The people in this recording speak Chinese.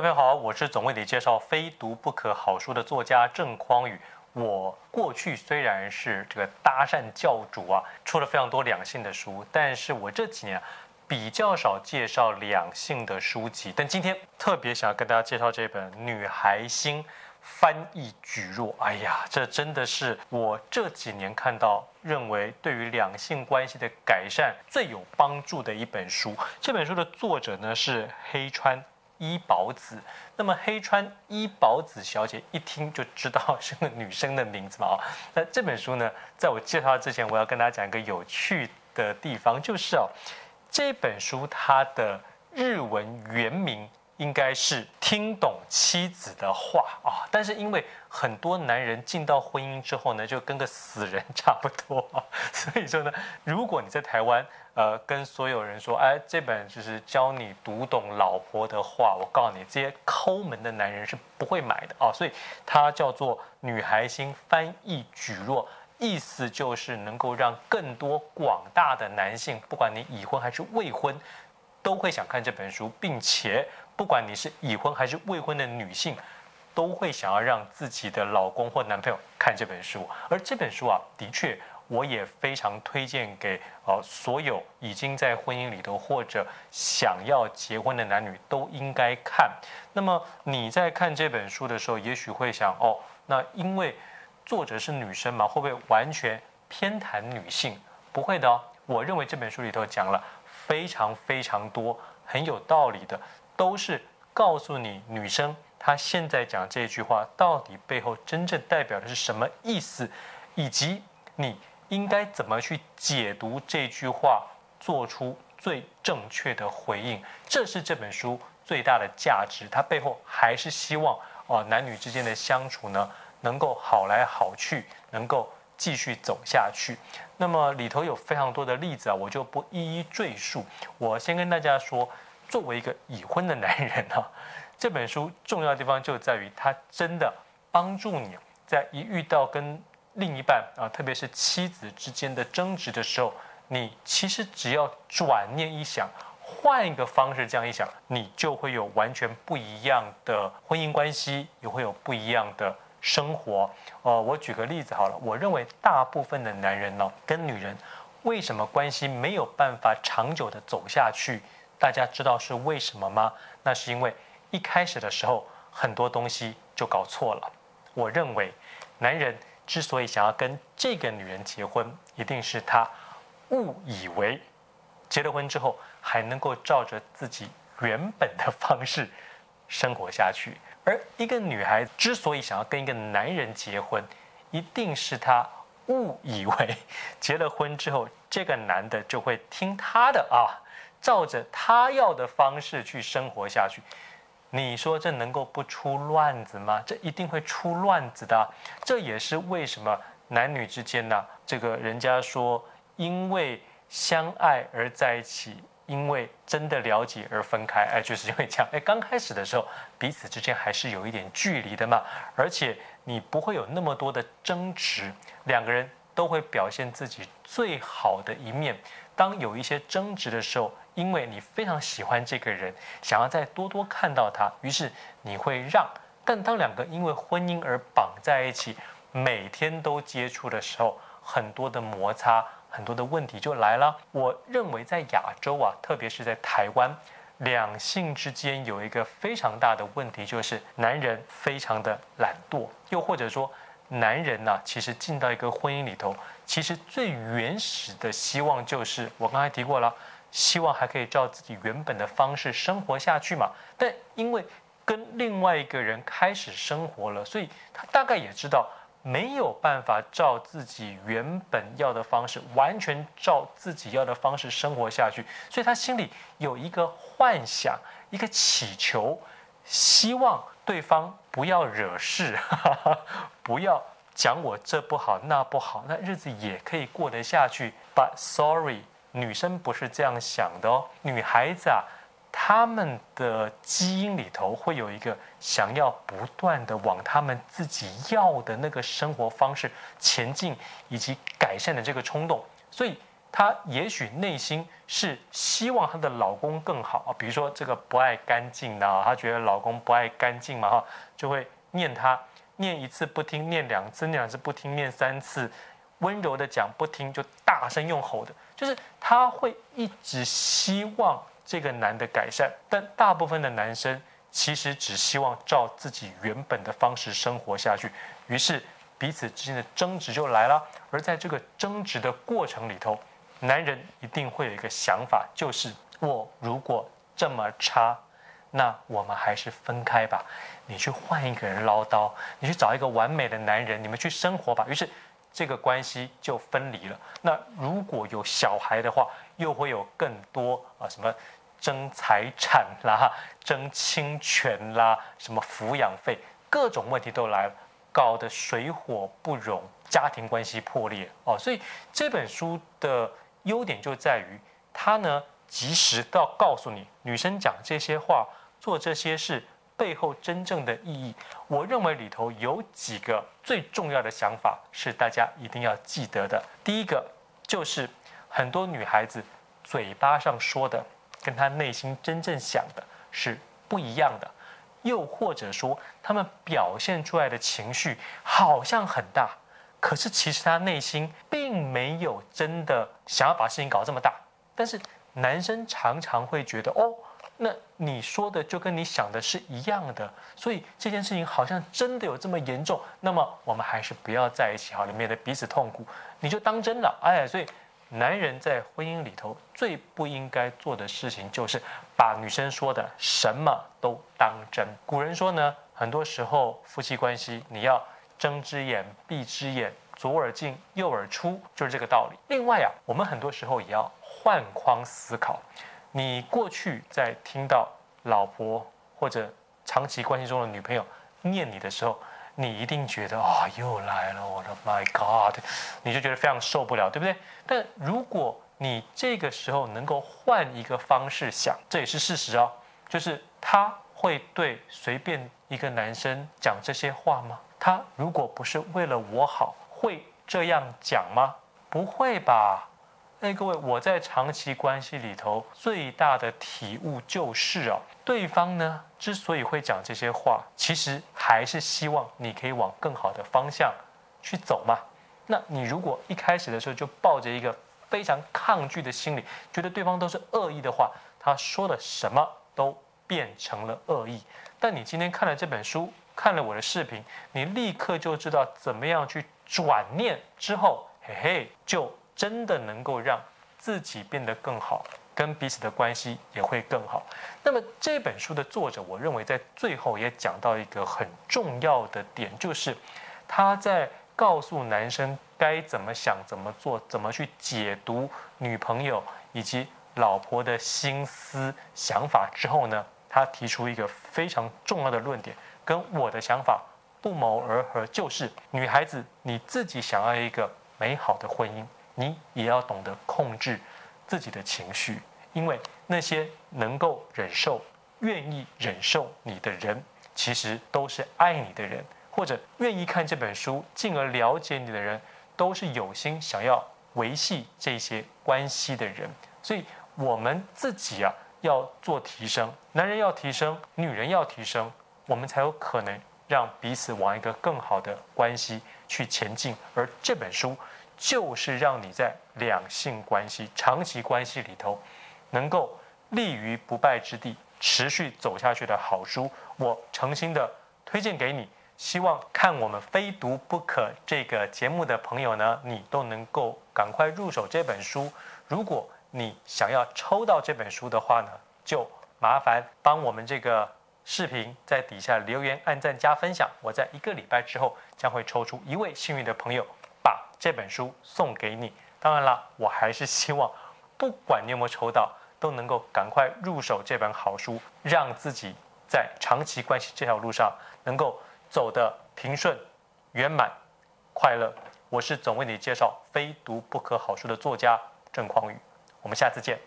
各位好，我是总为你介绍非读不可好书的作家郑匡宇。我过去虽然是这个搭讪教主啊，出了非常多两性的书，但是我这几年比较少介绍两性的书籍，但今天特别想要跟大家介绍这本《女孩心》，翻译举弱。哎呀，这真的是我这几年看到认为对于两性关系的改善最有帮助的一本书。这本书的作者呢是黑川伊保子，那么黑川伊保子小姐一听就知道是个女生的名字嘛。那这本书呢，在我介绍之前，我要跟大家讲一个有趣的地方，就是这本书它的日文原名应该是听懂妻子的话啊，但是因为很多男人进到婚姻之后呢，就跟个死人差不多啊，所以说呢，如果你在台湾跟所有人说，哎，这本就是教你读懂老婆的话，我告诉你，这些抠门的男人是不会买的啊，所以它叫做《女孩心》，翻译举弱。意思就是能够让更多广大的男性，不管你已婚还是未婚，都会想看这本书，并且不管你是已婚还是未婚的女性，都会想要让自己的老公或男朋友看这本书。而这本书啊，的确我也非常推荐给所有已经在婚姻里头或者想要结婚的男女都应该看。那么你在看这本书的时候，也许会想，哦，那因为作者是女生嘛，会不会完全偏袒女性？不会的哦，我认为这本书里头讲了非常非常多很有道理的，都是告诉你女生她现在讲这句话到底背后真正代表的是什么意思，以及你应该怎么去解读这句话，做出最正确的回应。这是这本书最大的价值，它背后还是希望男女之间的相处呢，能够好来好去，能够继续走下去。那么里头有非常多的例子啊，我就不一一赘述。我先跟大家说，作为一个已婚的男人啊，这本书重要的地方就在于它真的帮助你在一遇到跟另一半啊，特别是妻子之间的争执的时候，你其实只要转念一想，换一个方式这样一想，你就会有完全不一样的婚姻关系，也会有不一样的生活。我举个例子好了，我认为大部分的男人呢，跟女人为什么关系没有办法长久的走下去，大家知道是为什么吗？那是因为一开始的时候很多东西就搞错了。我认为男人之所以想要跟这个女人结婚，一定是他误以为结了婚之后还能够照着自己原本的方式生活下去。而一个女孩之所以想要跟一个男人结婚，一定是她误以为结了婚之后，这个男的就会听她的啊，照着她要的方式去生活下去。你说这能够不出乱子吗？这一定会出乱子的啊。这也是为什么男女之间呢，这个人家说因为相爱而在一起，因为真的了解而分开，哎，就是因为这样，哎，刚开始的时候彼此之间还是有一点距离的嘛，而且你不会有那么多的争执，两个人都会表现自己最好的一面。当有一些争执的时候，因为你非常喜欢这个人，想要再多多看到他，于是你会让。但当两个因为婚姻而绑在一起，每天都接触的时候，很多的摩擦，很多的问题就来了。我认为在亚洲啊，特别是在台湾，两性之间有一个非常大的问题，就是男人非常的懒惰，又或者说男人呢，其实进到一个婚姻里头，其实最原始的希望就是我刚才提过了，希望还可以照自己原本的方式生活下去嘛。但因为跟另外一个人开始生活了，所以他大概也知道没有办法照自己原本要的方式，完全照自己要的方式生活下去，所以他心里有一个幻想，一个祈求，希望对方不要惹事，不要讲我这不好那不好，那日子也可以过得下去。But sorry， 女生不是这样想的哦，女孩子啊，他们的基因里头会有一个想要不断的往他们自己要的那个生活方式前进以及改善的这个冲动，所以她也许内心是希望她的老公更好，比如说这个不爱干净的，她觉得老公不爱干净嘛，就会念她，念一次不听，念两次，念两次不听，念三次，温柔的讲不听，就大声用吼的，就是她会一直希望这个男的改善，但大部分的男生其实只希望照自己原本的方式生活下去，于是彼此之间的争执就来了。而在这个争执的过程里头，男人一定会有一个想法，就是我如果这么差，那我们还是分开吧，你去换一个人唠叨，你去找一个完美的男人，你们去生活吧。于是这个关系就分离了。那如果有小孩的话，又会有更多什么争财产啦，争侵权啦，什么抚养费，各种问题都来了，搞得水火不容，家庭关系破裂哦。所以这本书的优点就在于它呢，及时到告诉你，女生讲这些话、做这些事背后真正的意义。我认为里头有几个最重要的想法是大家一定要记得的。第一个就是很多女孩子嘴巴上说的，跟她内心真正想的是不一样的，又或者说她们表现出来的情绪好像很大，可是其实她内心并没有真的想要把事情搞这么大。但是男生常常会觉得，哦，那你说的就跟你想的是一样的，所以这件事情好像真的有这么严重，那么我们还是不要在一起好了，免得彼此痛苦，你就当真了。哎，所以男人在婚姻里头最不应该做的事情，就是把女生说的什么都当真。古人说呢，很多时候夫妻关系你要睁只眼闭只眼，左耳进右耳出，就是这个道理。另外啊，我们很多时候也要换框思考。你过去在听到老婆或者长期关系中的女朋友念你的时候，你一定觉得啊、哦，又来了，我的 my God， 你就觉得非常受不了，对不对？但如果你这个时候能够换一个方式想，这也是事实哦，就是他会对随便一个男生讲这些话吗？他如果不是为了我好，会这样讲吗？不会吧。哎，各位，我在长期关系里头最大的体悟就是哦，对方呢之所以会讲这些话，其实还是希望你可以往更好的方向去走嘛。那你如果一开始的时候就抱着一个非常抗拒的心理，觉得对方都是恶意的话，他说的什么都变成了恶意。但你今天看了这本书，看了我的视频，你立刻就知道怎么样去转念之后，嘿嘿，就真的能够让自己变得更好，跟彼此的关系也会更好。那么这本书的作者，我认为在最后也讲到一个很重要的点，就是他在告诉男生该怎么想、怎么做、怎么去解读女朋友以及老婆的心思想法之后呢，他提出一个非常重要的论点，跟我的想法不谋而合，就是女孩子你自己想要一个美好的婚姻，你也要懂得控制自己的情绪，因为那些能够忍受、愿意忍受你的人，其实都是爱你的人，或者愿意看这本书进而了解你的人，都是有心想要维系这些关系的人。所以我们自己啊，要做提升，男人要提升，女人要提升，我们才有可能让彼此往一个更好的关系去前进。而这本书就是让你在两性关系、长期关系里头能够立于不败之地，持续走下去的好书，我诚心的推荐给你。希望看我们非读不可这个节目的朋友呢，你都能够赶快入手这本书。如果你想要抽到这本书的话呢，就麻烦帮我们这个视频在底下留言、按赞、加分享，我在1个礼拜之后将会抽出1位幸运的朋友，把这本书送给你。当然了，我还是希望不管你有没有抽到，都能够赶快入手这本好书，让自己在长期关系这条路上能够走得平顺、圆满、快乐。我是总为你介绍非读不可好书的作家郑匡宇，我们下次见。